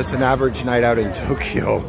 just an average night out in Tokyo.